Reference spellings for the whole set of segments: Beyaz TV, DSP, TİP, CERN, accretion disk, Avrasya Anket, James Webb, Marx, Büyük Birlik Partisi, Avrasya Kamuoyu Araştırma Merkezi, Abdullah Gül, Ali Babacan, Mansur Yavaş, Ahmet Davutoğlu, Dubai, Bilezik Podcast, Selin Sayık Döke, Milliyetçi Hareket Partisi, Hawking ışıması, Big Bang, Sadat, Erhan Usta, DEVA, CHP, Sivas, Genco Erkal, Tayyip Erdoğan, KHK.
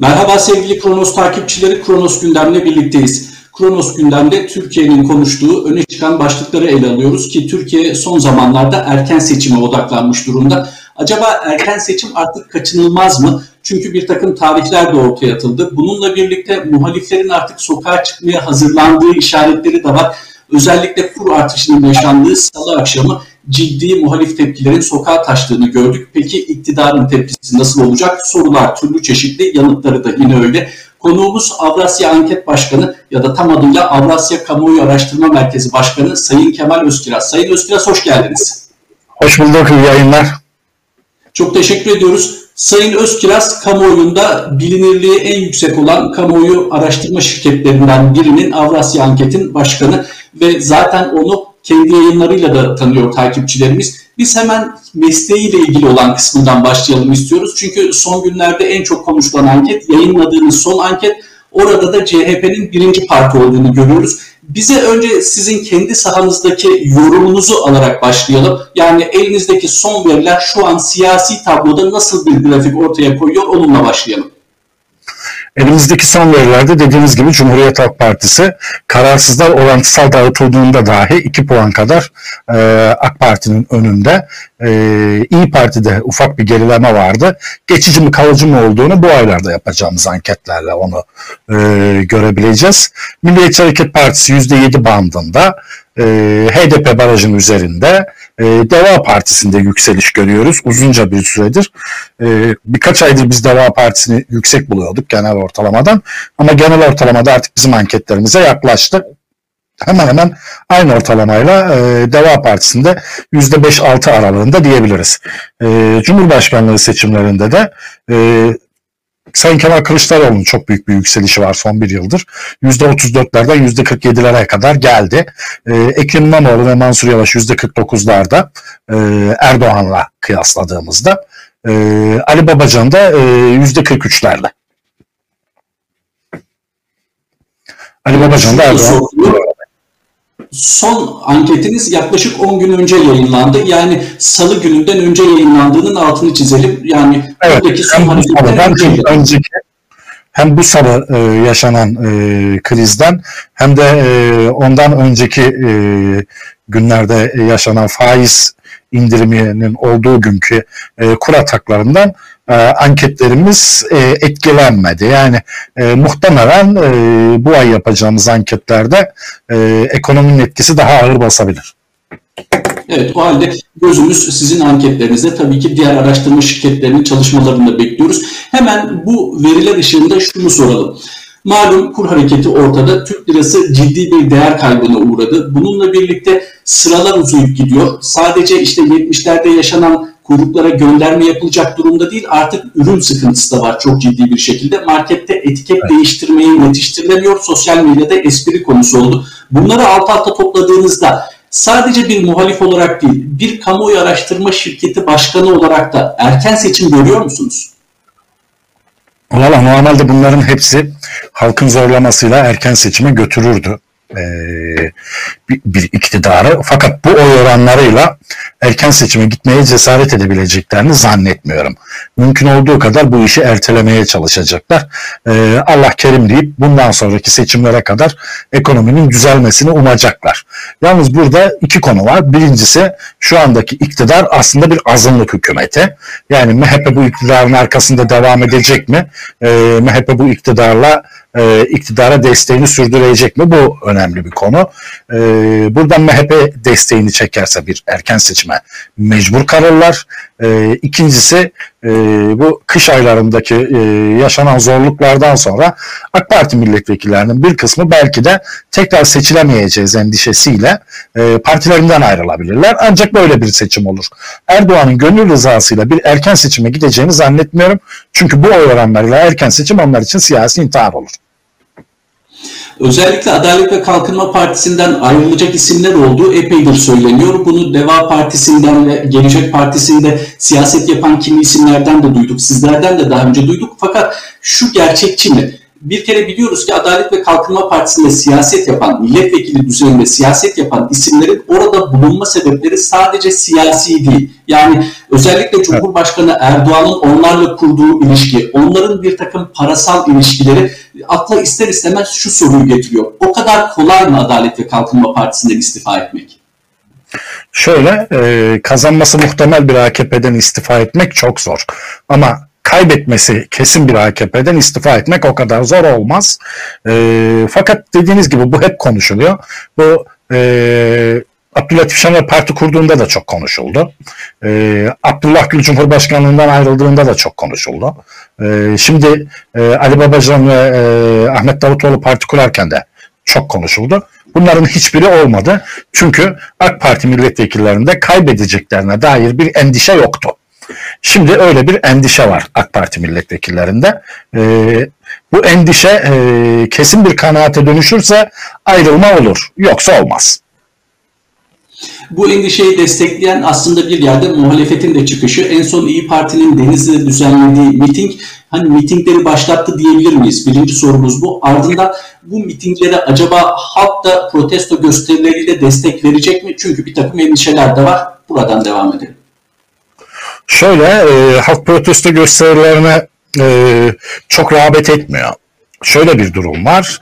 Merhaba sevgili Kronos takipçileri, Kronos gündemle birlikteyiz. Kronos gündemde Türkiye'nin konuştuğu öne çıkan başlıkları ele alıyoruz ki Türkiye son zamanlarda erken seçime odaklanmış durumda. Acaba erken seçim artık kaçınılmaz mı? Çünkü bir takım tarihler de ortaya atıldı. Bununla birlikte muhaliflerin artık sokağa çıkmaya hazırlandığı işaretleri de var. Özellikle kur artışının yaşandığı salı akşamı ciddi muhalif tepkilerin sokağa taştığını gördük. Peki iktidarın tepkisi nasıl olacak? Sorular türlü çeşitli, yanıtları da yine öyle. Konuğumuz Avrasya Anket Başkanı ya da tam adıyla Avrasya Kamuoyu Araştırma Merkezi Başkanı Sayın Kemal Özkiraz. Sayın Özkiraz hoş geldiniz. Hoş bulduk, iyi yayınlar. Çok teşekkür ediyoruz. Sayın Özkiraz, kamuoyunda bilinirliği en yüksek olan kamuoyu araştırma şirketlerinden birinin Avrasya Anket'in başkanı ve zaten onu kendi yayınlarıyla da tanıyor takipçilerimiz. Biz hemen mesleğiyle ilgili olan kısmından başlayalım istiyoruz. Çünkü son günlerde en çok konuşulan anket, yayınladığınız son anket, orada da CHP'nin birinci parti olduğunu görüyoruz. Bize önce sizin kendi sahanızdaki yorumunuzu alarak başlayalım. Yani elinizdeki son veriler şu an siyasi tabloda nasıl bir grafik ortaya koyuyor, onunla başlayalım. Elimizdeki son verilerde dediğimiz gibi Cumhuriyet Halk Partisi kararsızlar orantısal dağıtıldığında dahi 2 puan kadar AK Parti'nin önünde. İyi Parti'de ufak bir gerileme vardı. Geçici mi kalıcı mı olduğunu bu aylarda yapacağımız anketlerle onu görebileceğiz. Milliyetçi Hareket Partisi %7 bandında. HDP barajının üzerinde, Deva Partisi'nde yükseliş görüyoruz uzunca bir süredir. Birkaç aydır biz Deva Partisi'ni yüksek buluyorduk genel ortalamadan ama genel ortalamada artık bizim anketlerimize yaklaştı. Hemen hemen aynı ortalamayla Deva Partisi'nde %5-6 aralığında diyebiliriz. Cumhurbaşkanlığı seçimlerinde de Sayın Kemal Kılıçdaroğlu'nun çok büyük bir yükselişi var son bir yıldır. %34'lerden %47'lere kadar geldi. Ekrem İmamoğlu ve Mansur Yavaş %49'larda Erdoğan'la kıyasladığımızda. Ali Babacan da %43'lerde. Ali Babacan da Erdoğan'la. Son anketiniz yaklaşık 10 gün önce yayınlandı. Yani salı gününden önce yayınlandığının altını çizelim. Yani evet, hem bu salı yaşanan krizden hem de ondan önceki günlerde yaşanan faiz indiriminin olduğu günkü kur ataklarından anketlerimiz etkilenmedi. Yani muhtemelen bu ay yapacağımız anketlerde ekonominin etkisi daha ağır basabilir. Evet, o halde gözümüz sizin anketlerinizde, tabii ki diğer araştırma şirketlerinin çalışmalarını da bekliyoruz. Hemen bu veriler ışığında şunu soralım. Malum kur hareketi ortada. Türk lirası ciddi bir değer kaybına uğradı. Bununla birlikte sıralar uzayıp gidiyor. Sadece işte 70'lerde yaşanan kuyruklara gönderme yapılacak durumda değil. Artık ürün sıkıntısı da var çok ciddi bir şekilde. Markette etiket değiştirmeye yetiştirilemiyor. Sosyal medyada espri konusu oldu. Bunları alt alta topladığınızda sadece bir muhalif olarak değil, bir kamuoyu araştırma şirketi başkanı olarak da erken seçim görüyor musunuz? Valla normalde bunların hepsi halkın zorlamasıyla erken seçime götürürdü bir iktidarı. Fakat bu oy oranlarıyla erken seçime gitmeye cesaret edebileceklerini zannetmiyorum. Mümkün olduğu kadar bu işi ertelemeye çalışacaklar. Allah kerim deyip bundan sonraki seçimlere kadar ekonominin düzelmesini umacaklar. Yalnız burada iki konu var. Birincisi şu andaki iktidar aslında bir azınlık hükümeti. Yani MHP bu iktidarın arkasında devam edecek mi? MHP bu iktidarla iktidara desteğini sürdürecek mi? Bu önemli bir konu. Buradan MHP desteğini çekerse bir erken seçime mecbur kalırlar. İkincisi bu kış aylarındaki yaşanan zorluklardan sonra AK Parti milletvekillerinin bir kısmı belki de tekrar seçilemeyeceğiz endişesiyle partilerinden ayrılabilirler. Ancak böyle bir seçim olur. Erdoğan'ın gönül rızasıyla bir erken seçime gideceğini zannetmiyorum. Çünkü bu oy oranlarıyla erken seçim onlar için siyasi intihar olur. Özellikle Adalet ve Kalkınma Partisi'nden ayrılacak isimler olduğu epeydir söyleniyor. Bunu Deva Partisi'nden ve Gelecek Partisi'nde siyaset yapan kimi isimlerden de duyduk. Sizlerden de daha önce duyduk. Fakat şu gerçekçi mi? bir kere biliyoruz ki Adalet ve Kalkınma Partisi'nde siyaset yapan, milletvekili düzeninde siyaset yapan isimlerin orada bulunma sebepleri sadece siyasi değil. Yani özellikle Cumhurbaşkanı Erdoğan'ın onlarla kurduğu ilişki, onların bir takım parasal ilişkileri akla ister istemez şu soruyu getiriyor. O kadar kolay mı Adalet ve Kalkınma Partisi'nden istifa etmek? Şöyle, kazanması muhtemel bir AKP'den istifa etmek çok zor. Ama kaybetmesi kesin bir AKP'den istifa etmek o kadar zor olmaz. Fakat dediğiniz gibi bu hep konuşuluyor. Bu Abdülhatif Şener parti kurduğunda da çok konuşuldu. Abdullah Gül Cumhurbaşkanlığından ayrıldığında da çok konuşuldu. Şimdi Ali Babacan ve Ahmet Davutoğlu parti kurarken de çok konuşuldu. Bunların hiçbiri olmadı. Çünkü AK Parti milletvekillerinde kaybedeceklerine dair bir endişe yoktu. Şimdi öyle bir endişe var AK Parti milletvekillerinde. Bu endişe kesin bir kanaate dönüşürse ayrılma olur, yoksa olmaz. Bu endişeyi destekleyen aslında bir yerde muhalefetin de çıkışı. En son İyi Parti'nin Denizli'de düzenlediği miting, hani mitingleri başlattı diyebilir miyiz? Birinci sorumuz bu. Ardından bu mitinglere acaba halk da protesto gösterileriyle destek verecek mi? Çünkü bir takım endişeler de var. Buradan devam edelim. Şöyle, halk protesto gösterilerine çok rağbet etmiyor. Şöyle bir durum var.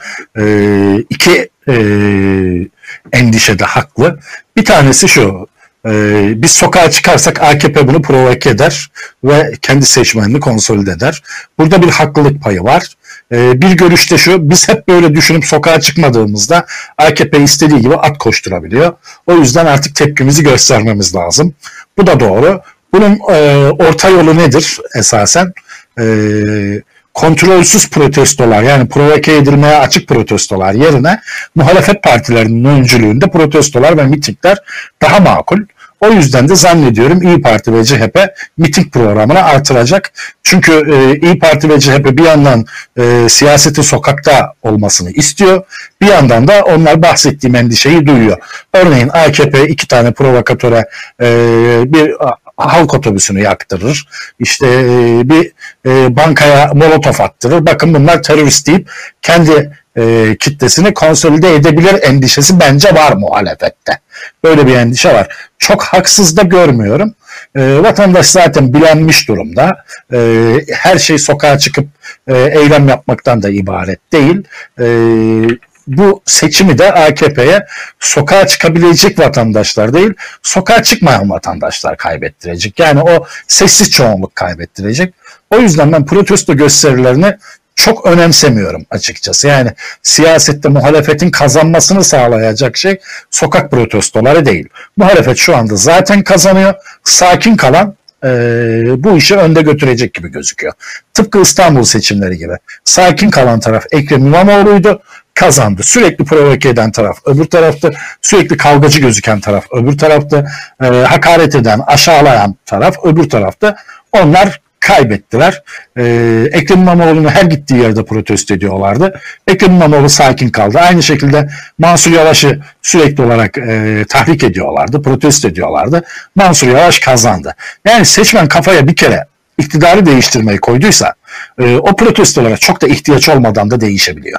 İki endişe de haklı. Bir tanesi şu: biz sokağa çıkarsak AKP bunu provoke eder ve kendi seçmenini konsolide eder. Burada bir haklılık payı var. Bir görüşte şu: biz hep böyle düşünüp sokağa çıkmadığımızda AKP istediği gibi at koşturabiliyor. O yüzden artık tepkimizi göstermemiz lazım. Bu da doğru. Bunun orta yolu nedir esasen? Kontrolsüz protestolar, yani provoke edilmeye açık protestolar yerine muhalefet partilerinin öncülüğünde protestolar ve mitingler daha makul. O yüzden de zannediyorum İyi Parti ve CHP miting programını artıracak. Çünkü İyi Parti ve CHP bir yandan siyasetin sokakta olmasını istiyor. Bir yandan da onlar bahsettiğim endişeyi duyuyor. Örneğin AKP iki tane provokatöre bir halk otobüsünü yaktırır. İşte bir bankaya molotof attırır. Bakın bunlar terörist deyip kendi kitlesini konsolide edebilir endişesi bence var muhalefette. Böyle bir endişe var. Çok haksız da görmüyorum. Vatandaş zaten bilenmiş durumda. Her şey sokağa çıkıp eylem yapmaktan da ibaret değil. Bu seçimi de AKP'ye sokağa çıkabilecek vatandaşlar değil, sokağa çıkmayan vatandaşlar kaybettirecek. Yani o sessiz çoğunluk kaybettirecek. O yüzden ben protesto gösterilerini çok önemsemiyorum açıkçası. Yani siyasette muhalefetin kazanmasını sağlayacak şey sokak protestoları değil. Muhalefet şu anda zaten kazanıyor. Sakin kalan bu işi önde götürecek gibi gözüküyor. Tıpkı İstanbul seçimleri gibi. Sakin kalan taraf Ekrem İmamoğlu'ydu. Kazandı. Sürekli provoke eden taraf öbür taraftı. Sürekli kavgacı gözüken taraf öbür taraftı. Hakaret eden, aşağılayan taraf öbür taraftı. Onlar kaybettiler. Ekrem İmamoğlu'nu her gittiği yerde protesto ediyorlardı. Ekrem İmamoğlu sakin kaldı. Aynı şekilde Mansur Yavaş'ı sürekli olarak tahrik ediyorlardı, protesto ediyorlardı. Mansur Yavaş kazandı. Yani seçmen kafaya bir kere iktidarı değiştirmeyi koyduysa o protestolara çok da ihtiyaç olmadan da değişebiliyor.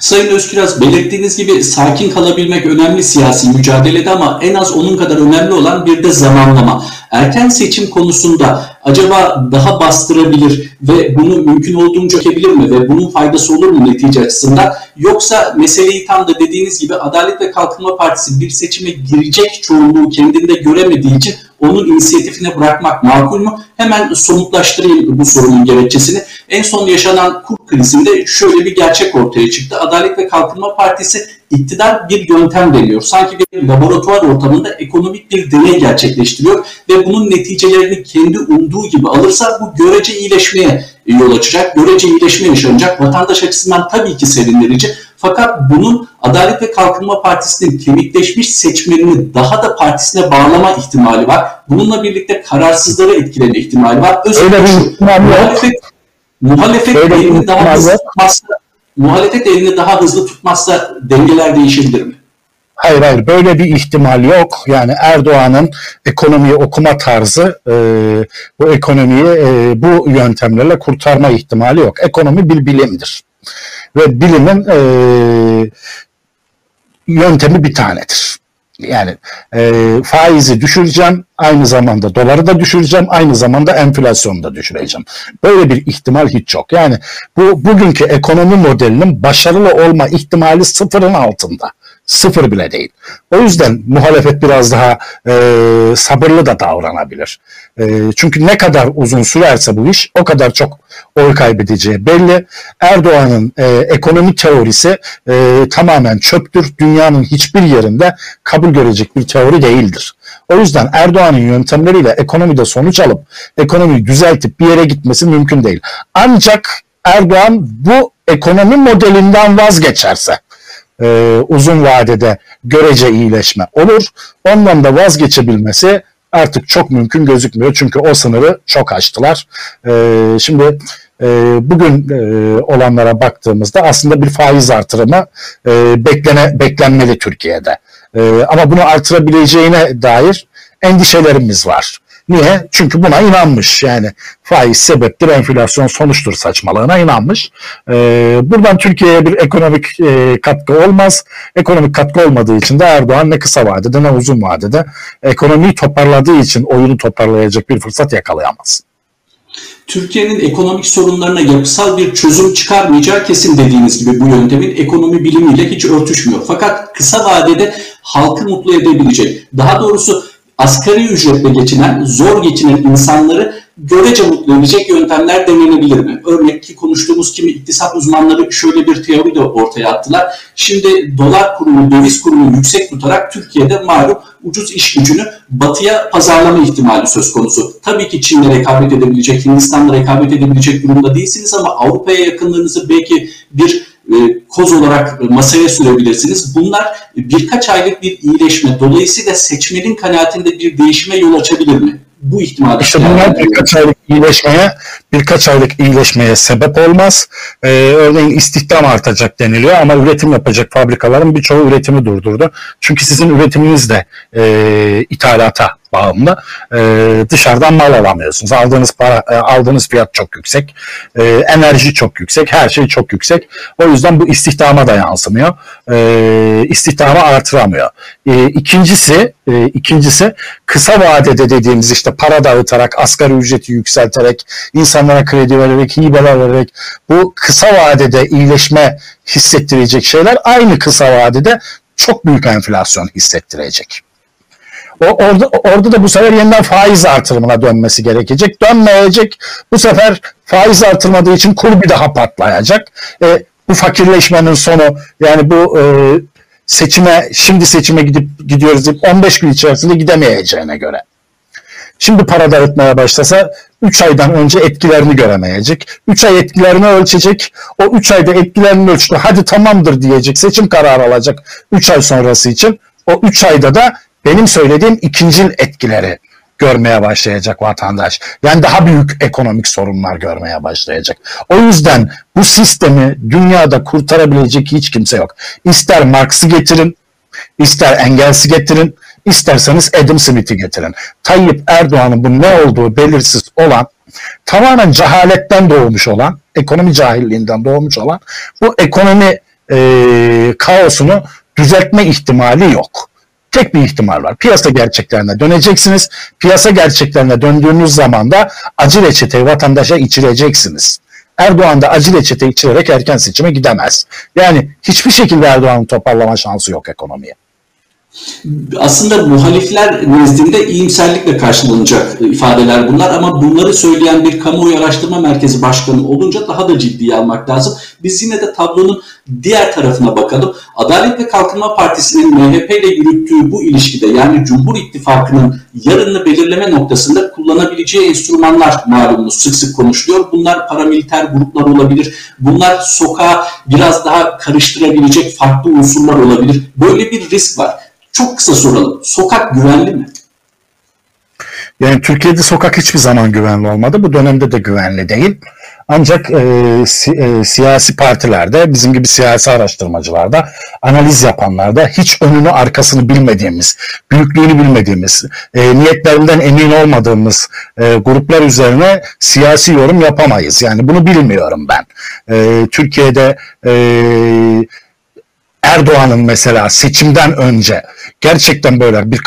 Sayın Özkiraz, belirttiğiniz gibi sakin kalabilmek önemli siyasi mücadelede, ama en az onun kadar önemli olan bir de zamanlama. Erken seçim konusunda acaba daha bastırabilir ve bunu mümkün olduğunca çekebilir mi ve bunun faydası olur mu netice açısından? Yoksa meseleyi tam da dediğiniz gibi Adalet ve Kalkınma Partisi bir seçime girecek çoğunluğu kendinde göremediği için onun inisiyatifine bırakmak makul mu? Hemen somutlaştırayım bu sorunun gerekçesini. En son yaşanan kur krizinde şöyle bir gerçek ortaya çıktı. Adalet ve Kalkınma Partisi iktidar bir yöntem deniyor. Sanki bir laboratuvar ortamında ekonomik bir deney gerçekleştiriyor ve bunun neticelerini kendi umduğu gibi alırsa bu görece iyileşmeye yol açacak. Görece iyileşme yaşanacak. Vatandaş açısından tabii ki sevindirici. Fakat bunun Adalet ve Kalkınma Partisi'nin kemikleşmiş seçmenini daha da partisine bağlama ihtimali var. Bununla birlikte kararsızlara etkileme ihtimali var. Öyle bir ihtimal yok. Muhalefet elini daha hızlı tutmazsa dengeler değişebilir mi? Hayır, böyle bir ihtimal yok. Yani Erdoğan'ın ekonomiyi okuma tarzı bu ekonomiyi bu yöntemlerle kurtarma ihtimali yok. Ekonomi bir bilimdir. Ve bilimin yöntemi bir tanedir. Yani faizi düşüreceğim, aynı zamanda doları da düşüreceğim, aynı zamanda enflasyonu da düşüreceğim. Böyle bir ihtimal hiç yok. Yani bu bugünkü ekonomi modelinin başarılı olma ihtimali sıfırın altında. Sıfır bile değil. O yüzden muhalefet biraz daha sabırlı da davranabilir. Çünkü ne kadar uzun sürerse bu iş o kadar çok oy kaybedeceği belli. Erdoğan'ın ekonomi teorisi tamamen çöptür. Dünyanın hiçbir yerinde kabul görecek bir teori değildir. O yüzden Erdoğan'ın yöntemleriyle ekonomide sonuç alıp ekonomiyi düzeltip bir yere gitmesi mümkün değil. Ancak Erdoğan bu ekonomi modelinden vazgeçerse uzun vadede görece iyileşme olur. Ondan da vazgeçebilmesi artık çok mümkün gözükmüyor. Çünkü o sınırı çok aştılar. Şimdi bugün olanlara baktığımızda aslında bir faiz artırımı beklenmeli Türkiye'de. Ama bunu artırabileceğine dair endişelerimiz var. Niye? Çünkü buna inanmış. Yani faiz sebeptir, enflasyon sonuçtur saçmalığına inanmış. Buradan Türkiye'ye bir ekonomik katkı olmaz. Ekonomik katkı olmadığı için de Erdoğan ne kısa vadede ne uzun vadede ekonomiyi toparladığı için oyunu toparlayacak bir fırsat yakalayamaz. Türkiye'nin ekonomik sorunlarına yapısal bir çözüm çıkarmayacağı kesin dediğiniz gibi bu yöntemin ekonomi bilimiyle hiç örtüşmüyor. Fakat kısa vadede halkı mutlu edebilecek, daha doğrusu asgari ücretle geçinen, zor geçinen insanları görece mutlu edecek yöntemler denenebilir mi? Örnek ki konuştuğumuz kimi iktisat uzmanları şöyle bir teori de ortaya attılar. Şimdi dolar kurunu, döviz kurunu yüksek tutarak Türkiye'de malum ucuz iş gücünü batıya pazarlama ihtimali söz konusu. Tabii ki Çin'le rekabet edebilecek, Hindistan'la rekabet edebilecek durumda değilsiniz ama Avrupa'ya yakınlığınızı belki bir koz olarak masaya sürebilirsiniz. Bunlar birkaç aylık bir iyileşme. Dolayısıyla seçmenin kanaatinde bir değişime yol açabilir mi? Bu ihtimal. İşte bunlar birkaç aylık iyileşmeye sebep olmaz. Örneğin istihdam artacak deniliyor ama üretim yapacak fabrikaların birçoğu üretimi durdurdu. Çünkü sizin üretiminiz de ithalata bağımlı. Dışarıdan mal alamıyorsunuz. Aldığınız fiyat çok yüksek. Enerji çok yüksek. Her şey çok yüksek. O yüzden bu istihdama da yansımıyor. İstihdamı artıramıyor. İkincisi kısa vadede dediğimiz işte para dağıtarak, asgari ücreti yükselterek, insanlara kredi vererek, hibeler vererek bu kısa vadede iyileşme hissettirecek şeyler aynı kısa vadede çok büyük enflasyon hissettirecek. Orada da bu sefer yeniden faiz artırımına dönmesi gerekecek. Dönmeyecek. Bu sefer faiz artırmadığı için kur bir daha patlayacak. Bu fakirleşmenin sonu, yani bu şimdi seçime gidiyoruz deyip 15 gün içerisinde gidemeyeceğine göre. Şimdi para dağıtmaya başlasa 3 aydan önce etkilerini göremeyecek. 3 ay etkilerini ölçecek. O 3 ayda etkilerini ölçtü. Hadi tamamdır diyecek. Seçim kararı alacak 3 ay sonrası için. O 3 ayda da benim söylediğim ikincil etkileri görmeye başlayacak vatandaş. Yani daha büyük ekonomik sorunlar görmeye başlayacak. O yüzden bu sistemi dünyada kurtarabilecek hiç kimse yok. İster Marx'ı getirin, ister Engels'i getirin, isterseniz Adam Smith'i getirin. Tayyip Erdoğan'ın bu ne olduğu belirsiz olan, tamamen cehaletten doğmuş olan, ekonomi cahilliğinden doğmuş olan bu ekonomi kaosunu düzeltme ihtimali yok. Tek bir ihtimal var. Piyasa gerçeklerine döneceksiniz. Piyasa gerçeklerine döndüğünüz zaman da acı reçeteyi vatandaşa içireceksiniz. Erdoğan da acı reçete içirerek erken seçime gidemez. Yani hiçbir şekilde Erdoğan'ın toparlama şansı yok ekonomiye. Aslında muhalifler nezdinde iyimserlikle karşılanacak ifadeler bunlar ama bunları söyleyen bir kamuoyu araştırma merkezi başkanı olunca daha da ciddiye almak lazım. Biz yine de tablonun diğer tarafına bakalım. Adalet ve Kalkınma Partisi'nin MHP ile yürüttüğü bu ilişkide, yani Cumhur İttifakı'nın yarını belirleme noktasında kullanabileceği enstrümanlar malumunuz sık sık konuşuluyor. Bunlar paramiliter gruplar olabilir. Bunlar sokağa biraz daha karıştırabilecek farklı unsurlar olabilir. Böyle bir risk var. Çok kısa soralım. Sokak güvenli mi? Yani Türkiye'de sokak hiçbir zaman güvenli olmadı. Bu dönemde de güvenli değil. Ancak siyasi partilerde, bizim gibi siyasi araştırmacılarda, analiz yapanlarda hiç önünü arkasını bilmediğimiz, büyüklüğünü bilmediğimiz, niyetlerinden emin olmadığımız gruplar üzerine siyasi yorum yapamayız. Yani bunu bilmiyorum ben. Türkiye'de Erdoğan'ın mesela seçimden önce gerçekten böyle bir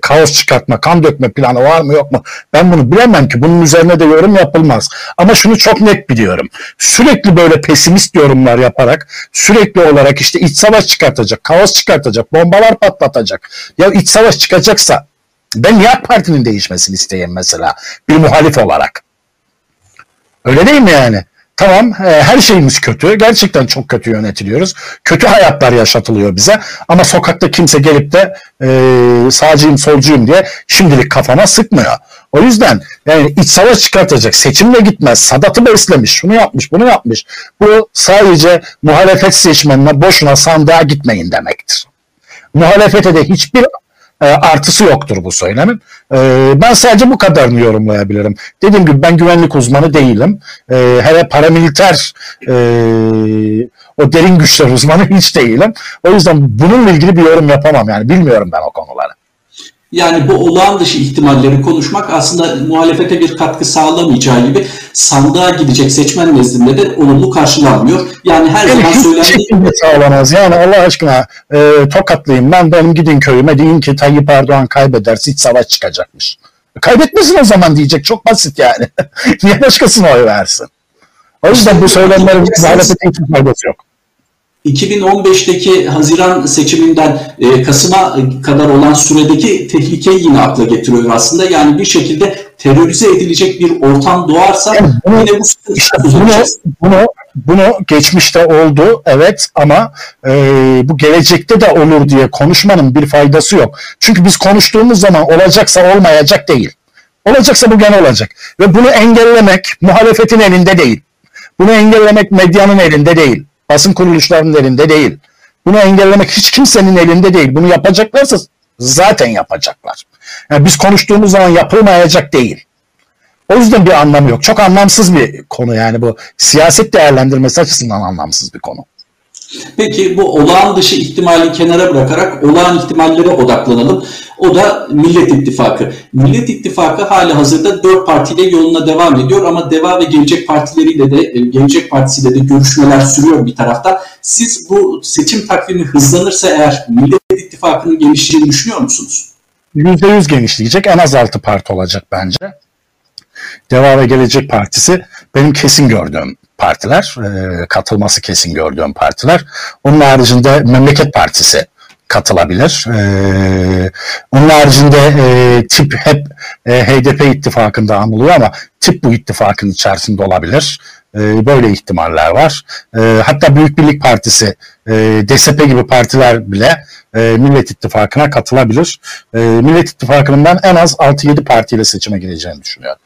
kaos çıkartma, kan dökme planı var mı yok mu? Ben bunu bilemem ki. Bunun üzerine de yorum yapılmaz. Ama şunu çok net biliyorum. Sürekli böyle pesimist yorumlar yaparak, sürekli olarak işte iç savaş çıkartacak, kaos çıkartacak, bombalar patlatacak. Ya iç savaş çıkacaksa ben niye AK Parti'nin değişmesini isteyeyim mesela bir muhalif olarak? Öyle değil mi yani? Tamam, her şeyimiz kötü. Gerçekten çok kötü yönetiliyoruz. Kötü hayatlar yaşatılıyor bize. Ama sokakta kimse gelip de sağcıyım, solcuyum diye şimdilik kafama sıkmıyor. O yüzden yani iç savaş çıkartacak, seçimle gitmez, Sadat'ı beslemiş, şunu yapmış, bunu yapmış. Bu sadece muhalefet seçmenine boşuna sandığa gitmeyin demektir. Muhalefete de hiçbir artısı yoktur bu söylemin. Ben sadece bu kadarını yorumlayabilirim. Dediğim gibi ben güvenlik uzmanı değilim. Hele paramiliter o derin güçler uzmanı hiç değilim. O yüzden bununla ilgili bir yorum yapamam. Yani bilmiyorum ben o konuları. Yani bu olağan dışı ihtimalleri konuşmak aslında muhalefete bir katkı sağlamayacağı gibi sandığa gidecek seçmen nezdinde de olumlu karşılanmıyor. Yani her zaman söylendiği sağlanmaz. Yani Allah aşkına tokatlıyım ben, benim gidin köyüme deyin ki Tayyip Erdoğan kaybederse iç savaş çıkacakmış. Kaybetmesin o zaman diyecek. Çok basit yani. Niye başkasına oy versin? O yüzden bu söylemlerin muhalefete hiçbir faydası yok. 2015'teki Haziran seçiminden Kasım'a kadar olan süredeki tehlikeyi yine akla getiriyor aslında. Yani bir şekilde terörize edilecek bir ortam doğarsa yani yine bu bunu geçmişte oldu, evet, ama bu gelecekte de olur diye konuşmanın bir faydası yok. Çünkü biz konuştuğumuz zaman olacaksa olmayacak değil. Olacaksa bu gene olacak. Ve bunu engellemek muhalefetin elinde değil. Bunu engellemek medyanın elinde değil. Basın kuruluşlarının elinde değil. Bunu engellemek hiç kimsenin elinde değil. Bunu yapacaklarsa zaten yapacaklar. Yani biz konuştuğumuz zaman yapılmayacak değil. O yüzden bir anlamı yok. Çok anlamsız bir konu yani bu. Siyaset değerlendirmesi açısından anlamsız bir konu. Peki bu olağan dışı ihtimali kenara bırakarak olağan ihtimallere odaklanalım. O da Millet İttifakı. Millet İttifakı hali hazırda 4 partiyle yoluna devam ediyor ama DEVA ve Gelecek Partisi'yle de görüşmeler sürüyor bir tarafta. Siz bu seçim takvimi hızlanırsa eğer Millet İttifakı'nın genişleyeceğini düşünüyor musunuz? %100 genişleyecek. En az 6 parti olacak bence. DEVA ve Gelecek Partisi benim kesin gördüğüm partiler, katılması kesin gördüğüm partiler. Onun haricinde Memleket Partisi katılabilir. Onun haricinde TİP hep HDP ittifakında anılıyor ama TİP bu ittifakın içerisinde olabilir. Böyle ihtimaller var. Hatta Büyük Birlik Partisi, DSP gibi partiler bile Millet İttifakı'na katılabilir. Millet İttifakı'ndan en az 6-7 partiyle seçime gireceğini düşünüyorum.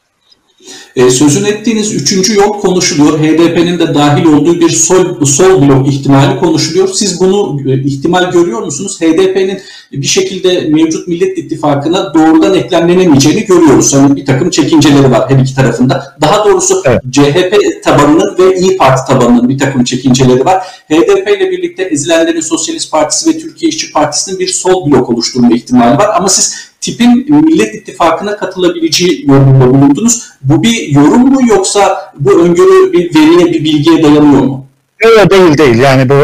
Sözünü ettiğiniz 3. yol konuşuluyor. HDP'nin de dahil olduğu bir sol blok ihtimali konuşuluyor. Siz bunu ihtimal görüyor musunuz? HDP'nin bir şekilde mevcut Millet İttifakı'na doğrudan eklemlenemeyeceğini görüyoruz. Hani bir takım çekinceleri var her iki tarafında. Daha doğrusu evet. CHP tabanının ve İyi Parti tabanının bir takım çekinceleri var. HDP ile birlikte ezilenlerin Sosyalist Partisi ve Türkiye İşçi Partisi'nin bir sol blok oluşturma ihtimali var. Ama siz TİP'in Millet İttifakı'na katılabileceği yorumunda bulundunuz. Bu bir yorum mu yoksa bu öngörü bir veriye, bir bilgiye dayanıyor mu? Öyle değil. Yani bu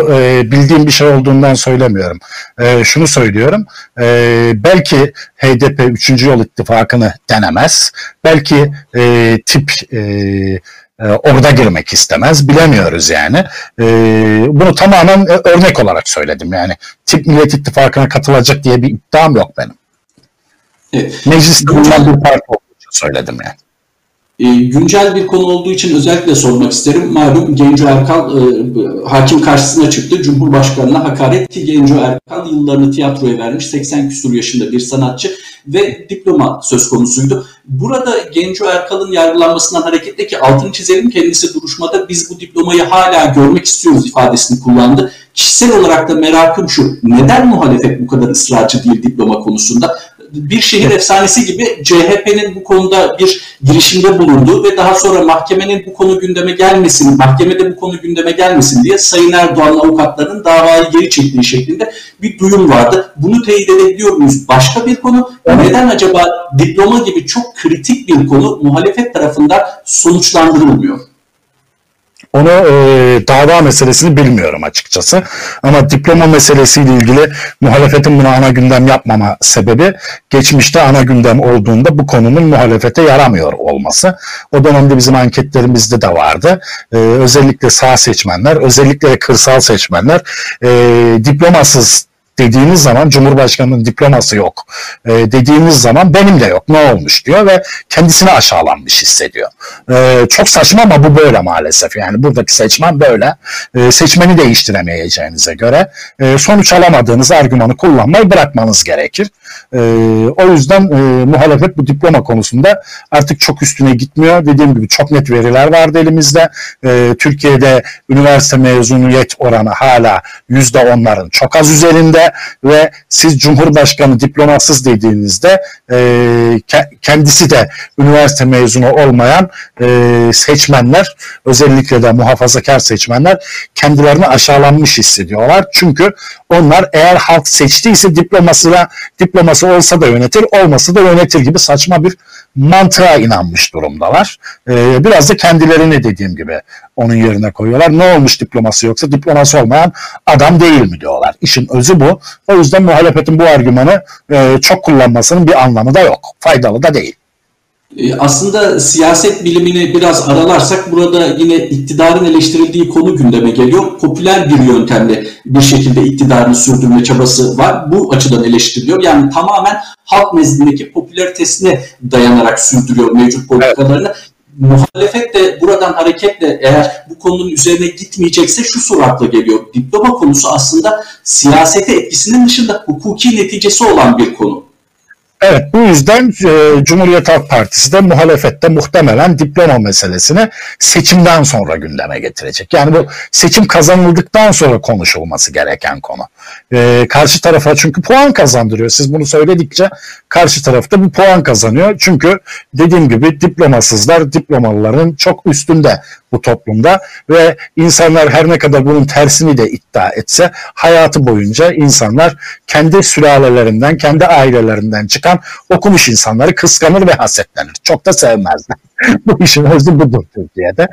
bildiğim bir şey olduğundan söylemiyorum. Şunu söylüyorum. Belki HDP 3. yol ittifakını denemez. Belki TİP orada girmek istemez. Bilemiyoruz yani. Bunu tamamen örnek olarak söyledim. Yani TİP Millet İttifakı'na katılacak diye bir iddiam yok benim. Evet. Mecliste bulunan bir parti olduğu için söyledim yani. Güncel bir konu olduğu için özellikle sormak isterim. Malum Genco Erkal hakim karşısına çıktı. Cumhurbaşkanına hakaret ki Genco Erkal yıllarını tiyatroya vermiş. 80 küsur yaşında bir sanatçı ve diploma söz konusuydu. Burada Genco Erkal'ın yargılanmasından hareketle ki altını çizelim kendisi duruşmada biz bu diplomayı hala görmek istiyoruz ifadesini kullandı. Kişisel olarak da merakım şu, neden muhalefet bu kadar ısrarcı değil diploma konusunda? bir şehir efsanesi gibi CHP'nin bu konuda bir girişimde bulunduğu ve daha sonra mahkemenin bu konu gündeme gelmesin, mahkemede bu konu gündeme gelmesin diye Sayın Erdoğan'ın avukatlarının davayı geri çektiği şeklinde bir duyum vardı. Bunu teyit edebiliyor muyuz? Başka bir konu. Neden acaba diploma gibi çok kritik bir konu muhalefet tarafından sonuçlandırılmıyor? Onu dava meselesini bilmiyorum açıkçası. Ama diploma meselesiyle ilgili muhalefetin bunu ana gündem yapmama sebebi geçmişte ana gündem olduğunda bu konunun muhalefete yaramıyor olması. O dönemde bizim anketlerimizde de vardı. Özellikle sağ seçmenler, özellikle kırsal seçmenler diplomasız dediğiniz zaman, Cumhurbaşkanı'nın diploması yok dediğiniz zaman benim de yok ne olmuş diyor ve kendisini aşağılanmış hissediyor. Çok saçma ama bu böyle maalesef. Yani buradaki seçmen böyle. Seçmeni değiştiremeyeceğinize göre sonuç alamadığınız argümanı kullanmayı bırakmanız gerekir. O yüzden muhalefet bu diploma konusunda artık çok üstüne gitmiyor. Dediğim gibi çok net veriler vardı elimizde. Türkiye'de üniversite mezuniyet oranı hala %10'ların çok az üzerinde ve siz Cumhurbaşkanı diplomasız dediğinizde kendisi de üniversite mezunu olmayan seçmenler, özellikle de muhafazakar seçmenler kendilerini aşağılanmış hissediyorlar. Çünkü onlar eğer halk seçtiyse diploması olsa da yönetir, olmasa da yönetir gibi saçma bir mantığa inanmış durumdalar. Biraz da kendilerini dediğim gibi onun yerine koyuyorlar. Ne olmuş diploması yoksa diploması olmayan adam değil mi diyorlar. İşin özü bu. O yüzden muhalefetin bu argümanı çok kullanmasının bir anlamı da yok. Faydalı da değil. Aslında siyaset bilimini biraz aralarsak burada yine iktidarın eleştirildiği konu gündeme geliyor. Popüler bir yöntemle bir şekilde iktidarını sürdürme çabası var. Bu açıdan eleştiriliyor. Yani tamamen halk nezdindeki popülaritesine dayanarak sürdürüyor mevcut politikalarını. Evet. Muhalefet de buradan hareketle eğer bu konunun üzerine gitmeyecekse şu suratla geliyor. Diploma konusu aslında siyasete etkisinin dışında hukuki neticesi olan bir konu. Evet, bu yüzden Cumhuriyet Halk Partisi de muhalefette muhtemelen diploma meselesini seçimden sonra gündeme getirecek. Yani bu seçim kazanıldıktan sonra konuşulması gereken konu. Karşı tarafa çünkü puan kazandırıyor. Siz bunu söyledikçe karşı tarafta bir puan kazanıyor. Çünkü dediğim gibi diplomasızlar diplomalıların çok üstünde bu toplumda ve insanlar her ne kadar bunun tersini de iddia etse hayatı boyunca insanlar kendi sülalelerinden, kendi ailelerinden çıkan okumuş insanları kıskanır ve hasetlenir. Çok da sevmezler. Bu işin özü budur Türkiye'de.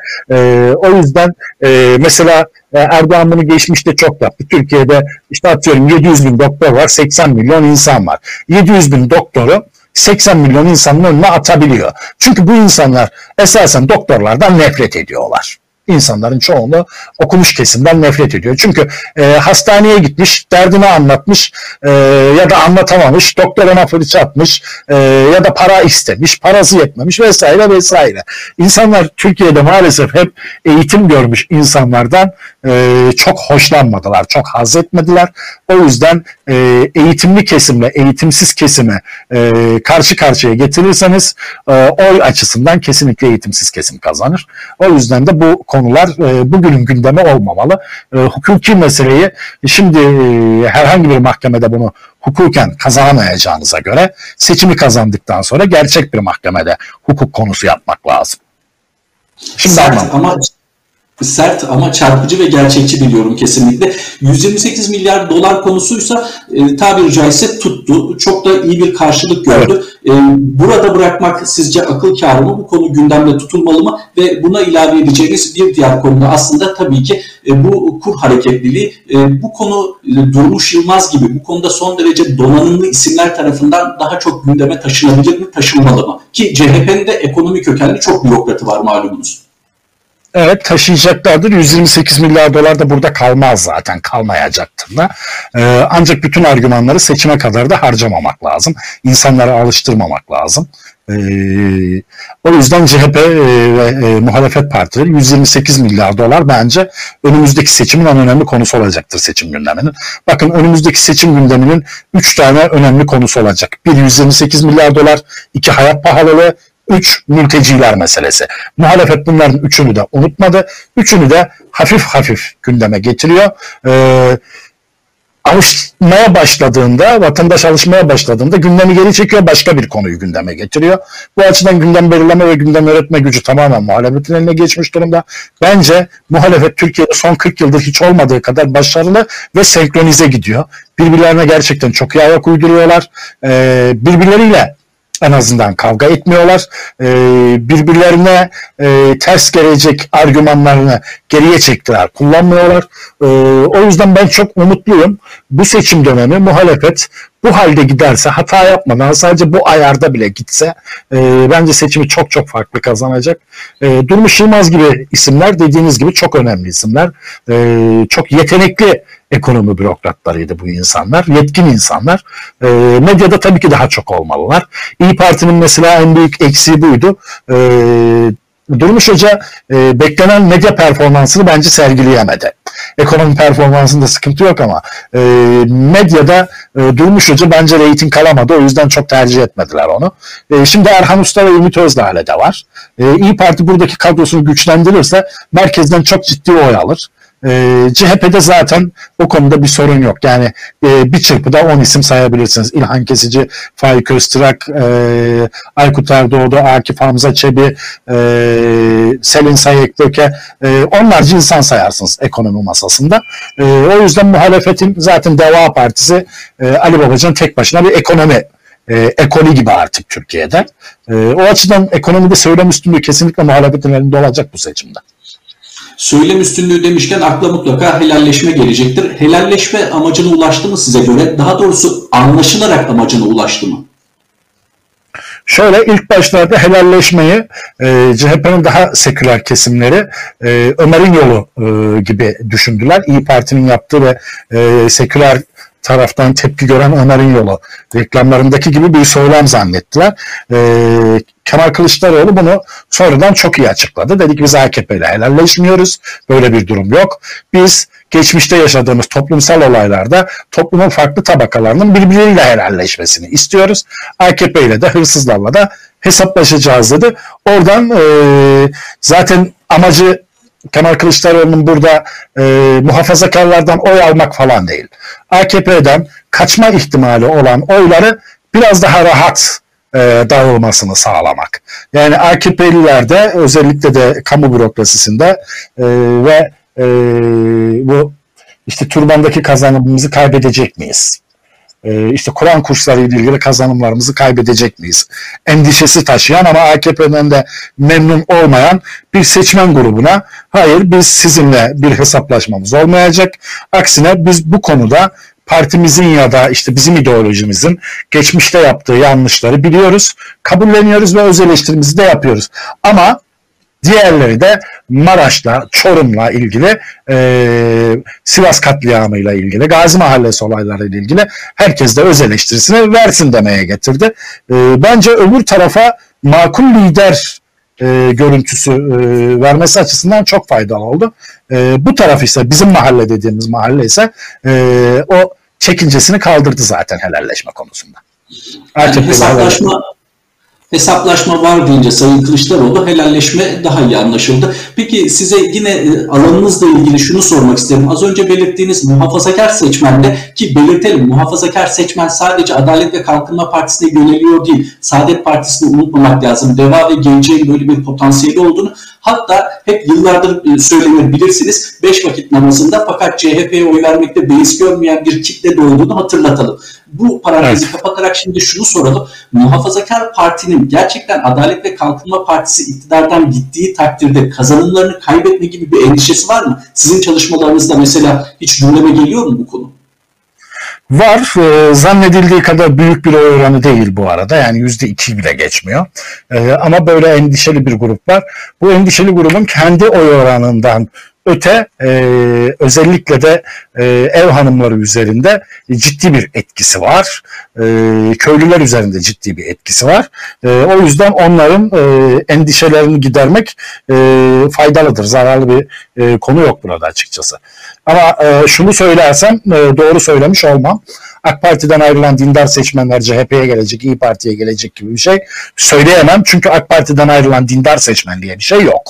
O yüzden mesela Erdoğan bunu geçmişte çok yaptı. Türkiye'de işte atıyorum 700 bin doktor var, 80 milyon insan var. 700 bin doktoru 80 milyon insanın önüne atabiliyor. Çünkü bu insanlar esasen doktorlardan nefret ediyorlar. İnsanların çoğunu okumuş kesimden nefret ediyor. Çünkü hastaneye gitmiş, derdini anlatmış ya da anlatamamış, doktoruna fırça atmış ya da para istemiş, parası yetmemiş vesaire vesaire. İnsanlar Türkiye'de maalesef hep eğitim görmüş insanlardan çok hoşlanmadılar, çok haz etmediler. O yüzden eğitimli kesimle eğitimsiz kesimi karşı karşıya getirirseniz oy açısından kesinlikle eğitimsiz kesim kazanır. O yüzden de bu konular bugünün gündemi olmamalı. Hukuki meseleyi şimdi herhangi bir mahkemede bunu hukuken kazanamayacağınıza göre seçimi kazandıktan sonra gerçek bir mahkemede hukuk konusu yapmak lazım. Şimdi sert ama çarpıcı ve gerçekçi biliyorum kesinlikle. 128 milyar dolar konusuysa tabiri caizse tuttu. Çok da iyi bir karşılık gördü. Evet. Burada bırakmak sizce akıl kârı mı? Bu konu gündemde tutulmalı mı? Ve buna ilave edeceğiniz bir diğer konu da aslında tabii ki bu kur hareketliliği. Bu konu Durmuş Yılmaz gibi bu konuda son derece donanımlı isimler tarafından daha çok gündeme taşınabilir mi, taşınmalı mı? Ki CHP'nin de ekonomi kökenli çok bürokratı var malumunuz. Evet, taşıyacaklardır. 128 milyar dolar da burada kalmaz zaten. Kalmayacaktır da. Ancak bütün argümanları seçime kadar da harcamamak lazım. İnsanları alıştırmamak lazım. O yüzden CHP ve muhalefet partileri 128 milyar dolar bence önümüzdeki seçimin en önemli konusu olacaktır seçim gündeminin. Bakın önümüzdeki seçim gündeminin 3 tane önemli konusu olacak. 1 128 milyar dolar, 2 hayat pahalılığı, 3 mülteciler meselesi. Muhalefet bunların üçünü de unutmadı. Üçünü de hafif gündeme getiriyor. alışmaya başladığında, vatandaş alışmaya başladığında gündemi geri çekiyor, başka bir konuyu gündeme getiriyor. Bu açıdan gündem belirleme ve gündem üretme gücü tamamen muhalefetin eline geçmiş durumda. Bence muhalefet Türkiye'de son 40 yıldır hiç olmadığı kadar başarılı ve senkronize gidiyor. Birbirlerine gerçekten çok iyi ayak uyduruyorlar. Birbirleriyle en azından kavga etmiyorlar. Birbirlerine ters gelecek argümanlarını geriye çektiler, kullanmıyorlar. O yüzden ben çok umutluyum. Bu seçim dönemi muhalefet bu halde giderse, hata yapmadan sadece bu ayarda bile gitse bence seçimi çok çok farklı kazanacak. Durmuş Yılmaz gibi isimler dediğiniz gibi çok önemli isimler. Çok yetenekli ekonomi bürokratlarıydı bu insanlar. Yetkin insanlar. Medyada tabii ki daha çok olmalılar. İyi Parti'nin mesela en büyük eksiği buydu. Durmuş Hoca beklenen medya performansını bence sergileyemedi. Ekonomi performansında sıkıntı yok ama medyada Durmuş Hoca bence reyting alamadı. O yüzden çok tercih etmediler onu. Şimdi Erhan Usta ve Ümit Özdağ'la da var. İyi Parti buradaki kadrosunu güçlendirirse merkezden çok ciddi oy alır. CHP'de zaten o konuda bir sorun yok. Yani bir çırpıda 10 isim sayabilirsiniz. İlhan Kesici, Faik Öztrak, Aykut Erdoğan, Akif Hamzaçebi, Selin Sayık Döke, onlarca insan sayarsınız ekonomi masasında. O yüzden muhalefetin zaten Deva Partisi, Ali Babacan tek başına bir ekonomi ekoli gibi artık Türkiye'de. O açıdan ekonomide söylem üstünlüğü kesinlikle muhalefetin elinde olacak bu seçimde. Söylem üstünlüğü demişken akla mutlaka helalleşme gelecektir. Helalleşme amacına ulaştı mı size göre? Daha doğrusu anlaşılarak amacına ulaştı mı? Şöyle, ilk başlarda helalleşmeyi CHP'nin daha seküler kesimleri Ömer'in yolu gibi düşündüler. İyi Parti'nin yaptığı ve seküler taraftan tepki gören Ömer'in yolu reklamlarındaki gibi bir söylem zannettiler. Kemal Kılıçdaroğlu bunu sonradan çok iyi açıkladı. Dedi ki biz AKP ile helalleşmiyoruz. Böyle bir durum yok. Biz geçmişte yaşadığımız toplumsal olaylarda toplumun farklı tabakalarının birbirleriyle helalleşmesini istiyoruz. AKP ile de hırsızlarla da hesaplaşacağız dedi. Oradan zaten amacı Kemal Kılıçdaroğlu'nun burada muhafazakarlardan oy almak falan değil. AKP'den kaçma ihtimali olan oyları biraz daha rahat dağılmasını sağlamak. Yani AKP'lilerde özellikle de kamu bürokrasisinde ve bu işte türbandaki kazanımımızı kaybedecek miyiz? İşte Kur'an kursları ile ilgili kazanımlarımızı kaybedecek miyiz? Endişesi taşıyan ama AKP'den de memnun olmayan bir seçmen grubuna hayır biz sizinle bir hesaplaşmamız olmayacak. Aksine biz bu konuda partimizin ya da işte bizim ideolojimizin geçmişte yaptığı yanlışları biliyoruz, kabulleniyoruz ve öz eleştirimizi de yapıyoruz. Ama diğerleri de Maraş'la, Çorum'la ilgili, Sivas katliamıyla ilgili, Gazi Mahallesi olaylarıyla ilgili herkes de öz eleştirisini versin demeye getirdi. Bence öbür tarafa makul lider görüntüsü vermesi açısından çok faydalı oldu. Bu taraf ise bizim mahalle dediğimiz mahalle ise o çekincesini kaldırdı zaten helalleşme konusunda. Yani hesaplaşma var deyince Sayın Kılıçdaroğlu helalleşme daha iyi anlaşıldı. Peki size yine alanınızla ilgili şunu sormak isterim. Az önce belirttiğiniz muhafazakar seçmende ki belirtelim muhafazakar seçmen sadece Adalet ve Kalkınma Partisi'ne yöneliyor değil. Saadet Partisi'ni unutmamak lazım. Deva ve Gence'nin böyle bir potansiyeli olduğunu hatta hep yıllardır söylenir bilirsiniz. 5 vakit namazında fakat CHP'ye oy vermekte beis görmeyen bir kitle de olduğunu hatırlatalım. Bu parantezi evet. Kapatarak şimdi şunu soralım. Muhafazakar Parti'nin gerçekten Adalet ve Kalkınma Partisi iktidardan gittiği takdirde kazanımlarını kaybetme gibi bir endişesi var mı? Sizin çalışmalarınızda mesela hiç gündeme geliyor mu bu konu? Var. Zannedildiği kadar büyük bir oy oranı değil bu arada. Yani %2 bile geçmiyor. Ama böyle endişeli bir grup var. Bu endişeli grubun kendi oy oranından öte özellikle de ev hanımları üzerinde ciddi bir etkisi var. Köylüler üzerinde ciddi bir etkisi var. O yüzden onların endişelerini gidermek faydalıdır. Zararlı bir konu yok burada açıkçası. Ama şunu söylersem doğru söylemiş olmam. AK Parti'den ayrılan dindar seçmenler CHP'ye gelecek, İyi Parti'ye gelecek gibi bir şey söyleyemem. Çünkü AK Parti'den ayrılan dindar seçmen diye bir şey yok.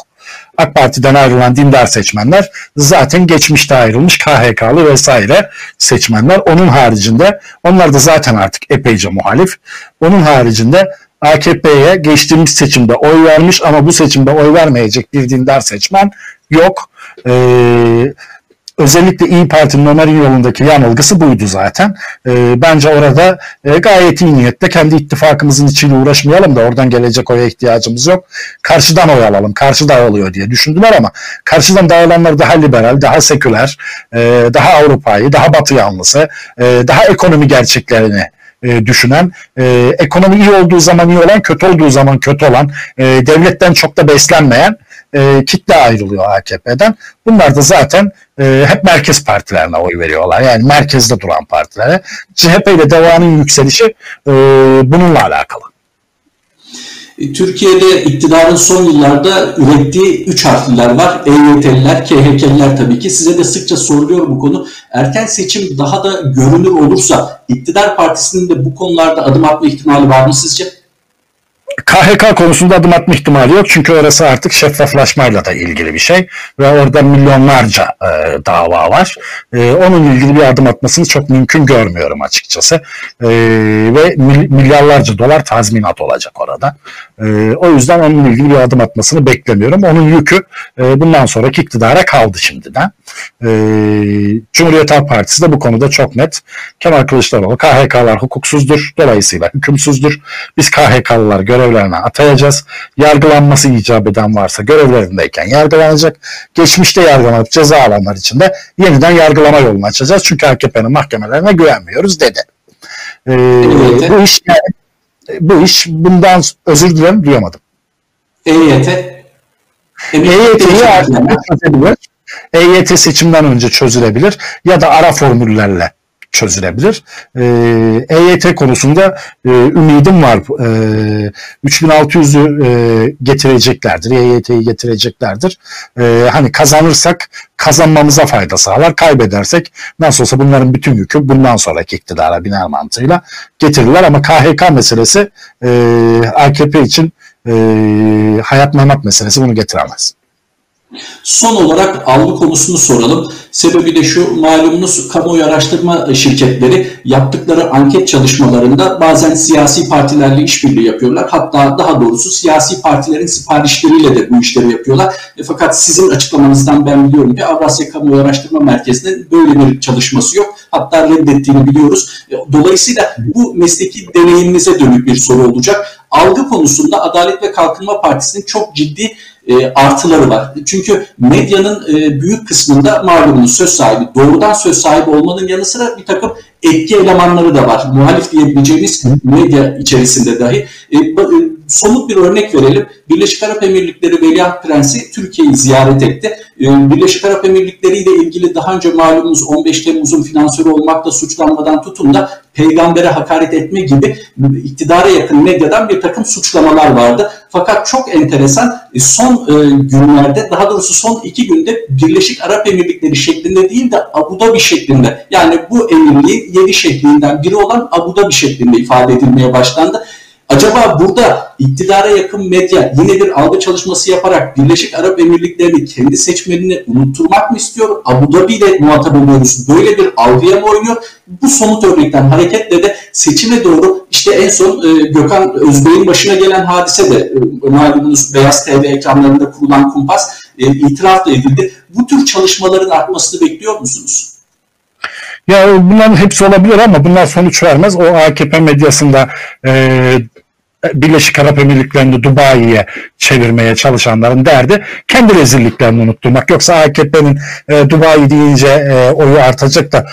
AK Parti'den ayrılan dindar seçmenler zaten geçmişte ayrılmış KHK'lı vesaire seçmenler. Onun haricinde onlar da zaten artık epeyce muhalif. Onun haricinde AKP'ye geçtiğimiz seçimde oy vermiş ama bu seçimde oy vermeyecek bir dindar seçmen yok. Özellikle İyi Parti'nin Ömer'in yolundaki yanılgısı buydu zaten. Bence orada gayet iyi niyetle kendi ittifakımızın içiyle uğraşmayalım da oradan gelecek oya ihtiyacımız yok. Karşıdan oy alalım, karşı dağılıyor diye düşündüler ama karşıdan dağılanlar daha liberal, daha seküler, daha Avrupa'yı, daha Batı yanlısı, daha ekonomi gerçeklerini düşünen, ekonomi iyi olduğu zaman iyi olan, kötü olduğu zaman kötü olan, devletten çok da beslenmeyen kitle ayrılıyor AKP'den. Bunlar da zaten hep merkez partilerine oy veriyorlar. Yani merkezde duran partilere. CHP ile DEVA'nın yükselişi bununla alakalı. Türkiye'de iktidarın son yıllarda ürettiği 3 harfliler var. EYT'liler, KHK'liler tabii ki. Size de sıkça soruluyor bu konu. Erken seçim daha da görünür olursa iktidar partisinin de bu konularda adım atma ihtimali var mı sizce? KHK konusunda adım atma ihtimali yok. Çünkü orası artık şeffaflaşmayla da ilgili bir şey. Ve orada milyonlarca dava var. Onun ilgili bir adım atmasını çok mümkün görmüyorum açıkçası. Ve milyarlarca dolar tazminat olacak orada. O yüzden onun ilgili bir adım atmasını beklemiyorum. Onun yükü bundan sonraki iktidara kaldı şimdiden. Cumhuriyet Halk Partisi de bu konuda çok net. Kemal Kılıçdaroğlu, KHK'lar hukuksuzdur. Dolayısıyla hükümsüzdür. Biz KHK'lılar görevlerine atayacağız. Yargılanması icap eden varsa görevlerindeyken yargılanacak. Geçmişte yargılanıp ceza alanlar için de yeniden yargılama yolunu açacağız. Çünkü AKP'nin mahkemelerine güvenmiyoruz dedi. Bu iş bundan özür dilerim duyamadım. EYT'yi artık çözebilir. EYT seçimden önce çözülebilir ya da ara formüllerle çözülebilir. EYT konusunda ümidim var. 3600'ü getireceklerdir. EYT'yi getireceklerdir. Hani kazanırsak kazanmamıza fayda sağlar. Kaybedersek nasıl olsa bunların bütün yükü bundan sonraki iktidara biner mantığıyla getirirler. Ama KHK meselesi AKP için hayat memat meselesi, bunu getiremez. Son olarak algı konusunu soralım. Sebebi de şu, malumunuz kamuoyu araştırma şirketleri yaptıkları anket çalışmalarında bazen siyasi partilerle işbirliği yapıyorlar. Hatta daha doğrusu siyasi partilerin siparişleriyle de bu işleri yapıyorlar. Fakat sizin açıklamanızdan ben biliyorum ki Avrasya Kamuoyu Araştırma Merkezi'nin böyle bir çalışması yok. Hatta reddettiğini biliyoruz. Dolayısıyla bu mesleki deneyiminize dönük bir soru olacak. Algı konusunda Adalet ve Kalkınma Partisi'nin çok ciddi artıları var. Çünkü medyanın büyük kısmında malumunuz söz sahibi, doğrudan söz sahibi olmanın yanı sıra bir takım etki elemanları da var. Muhalif diyebileceğimiz medya içerisinde dahi. Somut bir örnek verelim. Birleşik Arap Emirlikleri Veliaht Prensi Türkiye'yi ziyaret etti. Birleşik Arap Emirlikleri ile ilgili daha önce malumunuz 15 Temmuz'un finansörü olmakla suçlanmadan tutun da peygambere hakaret etme gibi iktidara yakın medyadan bir takım suçlamalar vardı. Fakat çok enteresan, son günlerde, daha doğrusu son 2 günde Birleşik Arap Emirlikleri şeklinde değil de Abu Dhabi şeklinde, yani bu emirliğin 7 şehrinden biri olan Abu Dhabi şeklinde ifade edilmeye başlandı. Acaba burada iktidara yakın medya yine bir algı çalışması yaparak Birleşik Arap Emirlikleri'ni kendi seçmenine unutturmak mı istiyor? Abu Dhabi ile muhatap oluyoruz. Böyle bir algıya mı oynuyor? Bu somut örnekten hareketle de seçime doğru işte en son Gökhan Özbey'in başına gelen hadise de malumunuz Beyaz TV ekranlarında kurulan kumpas itiraf da edildi. Bu tür çalışmaların artmasını bekliyor musunuz? Ya bunların hepsi olabilir ama bunlar sonuç vermez. O AKP medyasında Birleşik Arap Emirlikleri'ni Dubai'ye çevirmeye çalışanların derdi kendi rezilliklerini unutturmak. Yoksa AKP'nin Dubai deyince oyu artacak da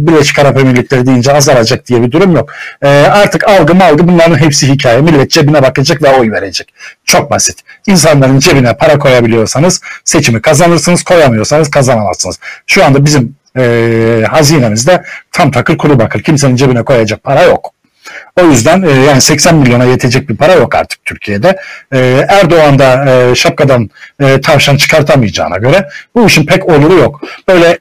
Birleşik Arap Emirlikleri deyince azalacak diye bir durum yok. Artık algı bunların hepsi hikaye. Millet cebine bakacak ve oy verecek. Çok basit. İnsanların cebine para koyabiliyorsanız seçimi kazanırsınız, koyamıyorsanız kazanamazsınız. Şu anda bizim hazinemizde tam takır kuru bakır, kimsenin cebine koyacak para yok. O yüzden yani 80 milyona yetecek bir para yok artık Türkiye'de. Erdoğan da şapkadan tavşan çıkartamayacağına göre bu işin pek oluru yok. Böyle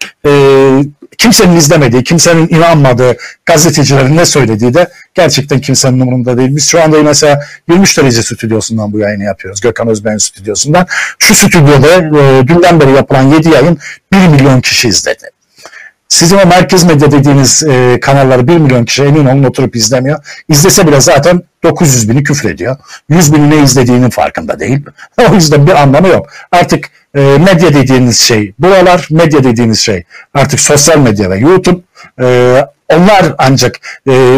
kimsenin izlemediği, kimsenin inanmadığı, gazetecilerin ne söylediği de gerçekten kimsenin umurunda değil. Biz şu anda mesela 23 derece stüdyosundan bu yayını yapıyoruz. Gökhan Özbey'in stüdyosundan. Şu stüdyoda dünden beri yapılan 7 yayın 1 milyon kişi izledi. Sizin o merkez medya dediğiniz kanalları 1 milyon kişi emin olun oturup izlemiyor. İzlese bile zaten 900 bini küfrediyor. 100 bini ne izlediğinin farkında değil. O yüzden bir anlamı yok. Artık medya dediğiniz şey buralar, medya dediğiniz şey artık sosyal medya ve YouTube. Onlar ancak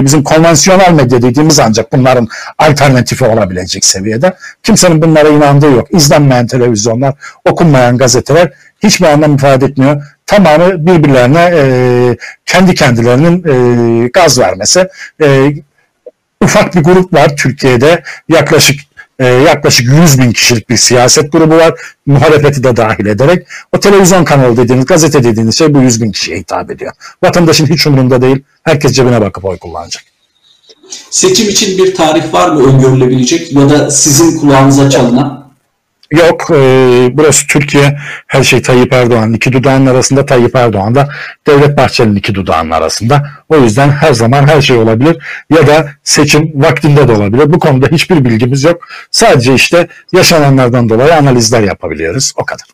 bizim konvansiyonel medya dediğimiz ancak bunların alternatifi olabilecek seviyede. Kimsenin bunlara inandığı yok. İzlenmeyen televizyonlar, okunmayan gazeteler hiçbir anlam ifade etmiyor. Tamamı birbirlerine kendi kendilerinin gaz vermesi. Ufak bir grup var Türkiye'de, yaklaşık 100 bin kişilik bir siyaset grubu var. Muhalefeti de dahil ederek. O televizyon kanalı dediğiniz, gazete dediğiniz şey bu 100 bin kişiye hitap ediyor. Vatandaşın hiç umurunda değil. Herkes cebine bakıp oy kullanacak. Seçim için bir tarih var mı öngörülebilecek ya da sizin kulağınıza çalınan? Yok, burası Türkiye, her şey Tayyip Erdoğan'ın iki dudağının arasında, Tayyip Erdoğan da Devlet Bahçeli'nin iki dudağının arasında. O yüzden her zaman her şey olabilir ya da seçim vaktinde de olabilir. Bu konuda hiçbir bilgimiz yok. Sadece işte yaşananlardan dolayı analizler yapabiliyoruz. O kadar.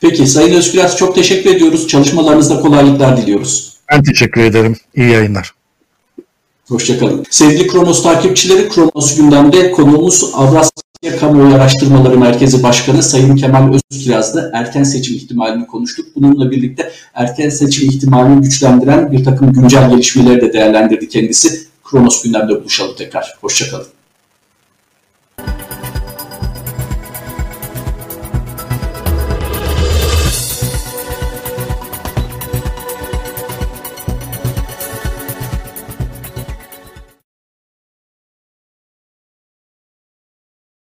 Peki Sayın Özkiraz, çok teşekkür ediyoruz. Çalışmalarınızda kolaylıklar diliyoruz. Ben teşekkür ederim. İyi yayınlar. Hoşçakalın. Sevgili Kronos takipçileri, Kronos gündemde konuğumuz Avrasya Kamuoyu Araştırmaları Merkezi Başkanı Sayın Kemal Özkiraz'da erken seçim ihtimalini konuştuk. Bununla birlikte erken seçim ihtimalini güçlendiren bir takım güncel gelişmeleri de değerlendirdi kendisi. Kronos gündemde buluşalım tekrar. Hoşçakalın.